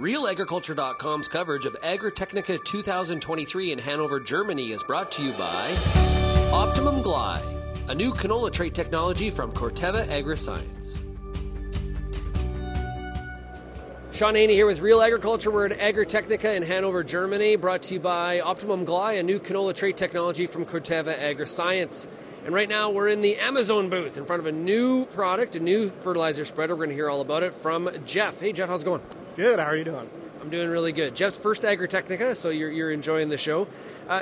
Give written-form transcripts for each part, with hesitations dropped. RealAgriculture.com's coverage of Agritechnica 2023 in Hanover, Germany is brought to you by Optimum Gly, a new canola trait technology from Corteva Agriscience. Sean Haney here with Real Agriculture. We're at Agritechnica in Hanover, Germany, brought to you by Optimum Gly, a new canola trait technology from Corteva Agriscience. And right now we're in the Amazone booth in front of a new product, a new fertilizer spreader. We're going to hear all about it from Jeff. Hey, Jeff, how's it going? Good. How are you doing? I'm doing really good. Jeff's first Agritechnica, so you're enjoying the show.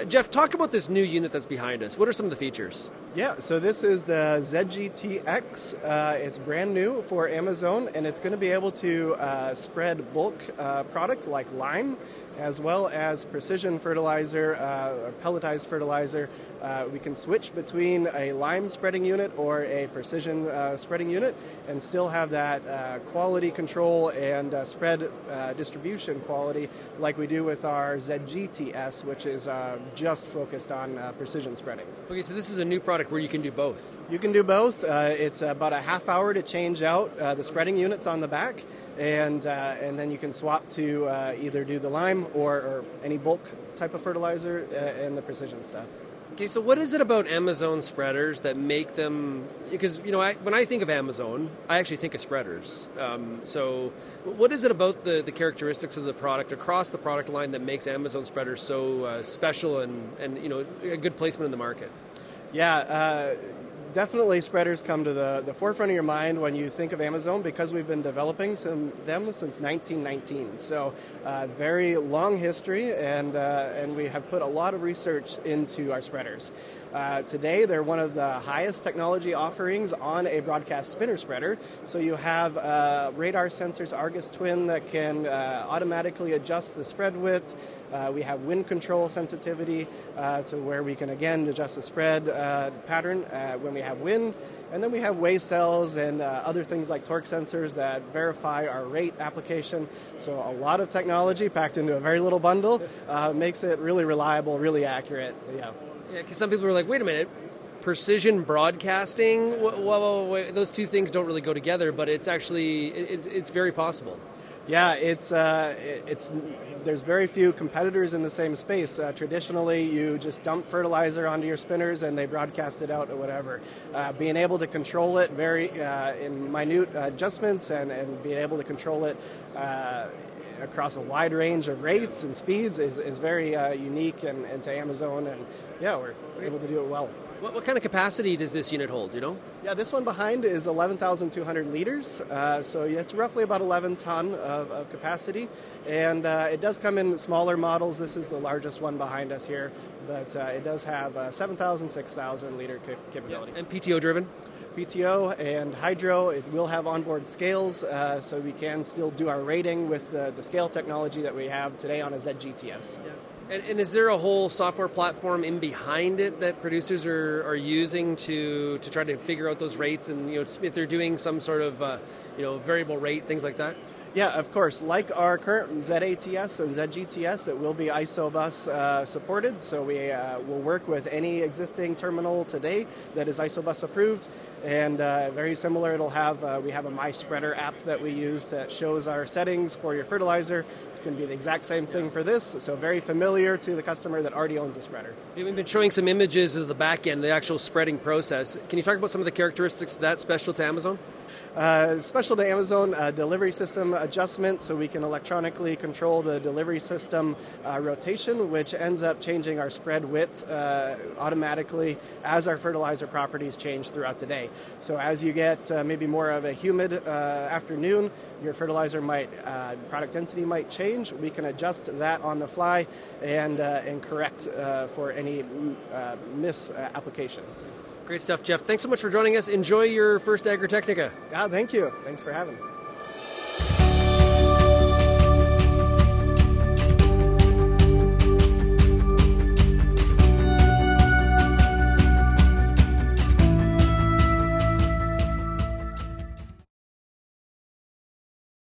Jeff, talk about this new unit that's behind us. What are some of the features? Yeah, so this is the ZG-TX. It's brand new for Amazone, and it's going to be able to spread bulk product like lime, as well as precision fertilizer, or pelletized fertilizer. We can switch between a lime spreading unit or a precision spreading unit and still have that quality control and spread distribution quality like we do with our ZGTS, which is just focused on precision spreading. Okay, so this is a new product where you can do both. You can do both. It's about a half hour to change out the spreading units on the back, and then you can swap to either do the lime or any bulk type of fertilizer and the precision stuff. Okay, so what is it about Amazone spreaders that make them? Because when I think of Amazone, I actually think of spreaders. So what is it about the characteristics of the product across the product line that makes Amazone spreaders so special and a good placement in the market? Yeah. Definitely spreaders come to the forefront of your mind when you think of Amazone because we've been developing them since 1919. So very long history, and we have put a lot of research into our spreaders. Today, they're one of the highest technology offerings on a broadcast spinner spreader. So you have radar sensors, Argus Twin, that can automatically adjust the spread width. We have wind control sensitivity to where we can, again, adjust the spread pattern when we have wind. And then we have weigh cells and other things like torque sensors that verify our rate application. So a lot of technology packed into a very little bundle makes it really reliable, really accurate. Yeah. Yeah, because some people are like, wait a minute, precision broadcasting? Well, those two things don't really go together, but it's actually, it's very possible. Yeah, there's very few competitors in the same space. Traditionally, you just dump fertilizer onto your spinners and they broadcast it out or whatever. Being able to control it very in minute adjustments and being able to control it across a wide range of rates and speeds is very unique and to Amazone, and yeah, we're able to do it well. What kind of capacity does this unit hold, Yeah, this one behind is 11,200 liters, so it's roughly about 11 ton of capacity, and it does come in smaller models. This is the largest one behind us here, but it does have 7,000, 6,000 liter capability. Yeah, and PTO driven? PTO and hydro. It will have onboard scales, so we can still do our rating with the scale technology that we have today on a ZGTS. Yeah. And is there a whole software platform in behind it that producers are using to try to figure out those rates and if they're doing some sort of variable rate, things like that? Yeah, of course. Like our current ZATS and ZGTS, it will be ISOBUS supported, so we will work with any existing terminal today that is ISOBUS approved, and very similar, we have a MySpreader app that we use that shows our settings for your fertilizer. It can be the exact same thing for this, so very familiar to the customer that already owns the spreader. We've been showing some images of the back end, the actual spreading process. Can you talk about some of the characteristics of that special to Amazone? Special to Amazone, delivery system adjustment, so we can electronically control the delivery system rotation, which ends up changing our spread width automatically as our fertilizer properties change throughout the day. So as you get maybe more of a humid afternoon, your fertilizer product density might change. We can adjust that on the fly and correct for any misapplication. Great stuff, Jeff. Thanks so much for joining us. Enjoy your first Agritechnica. Thank you. Thanks for having me.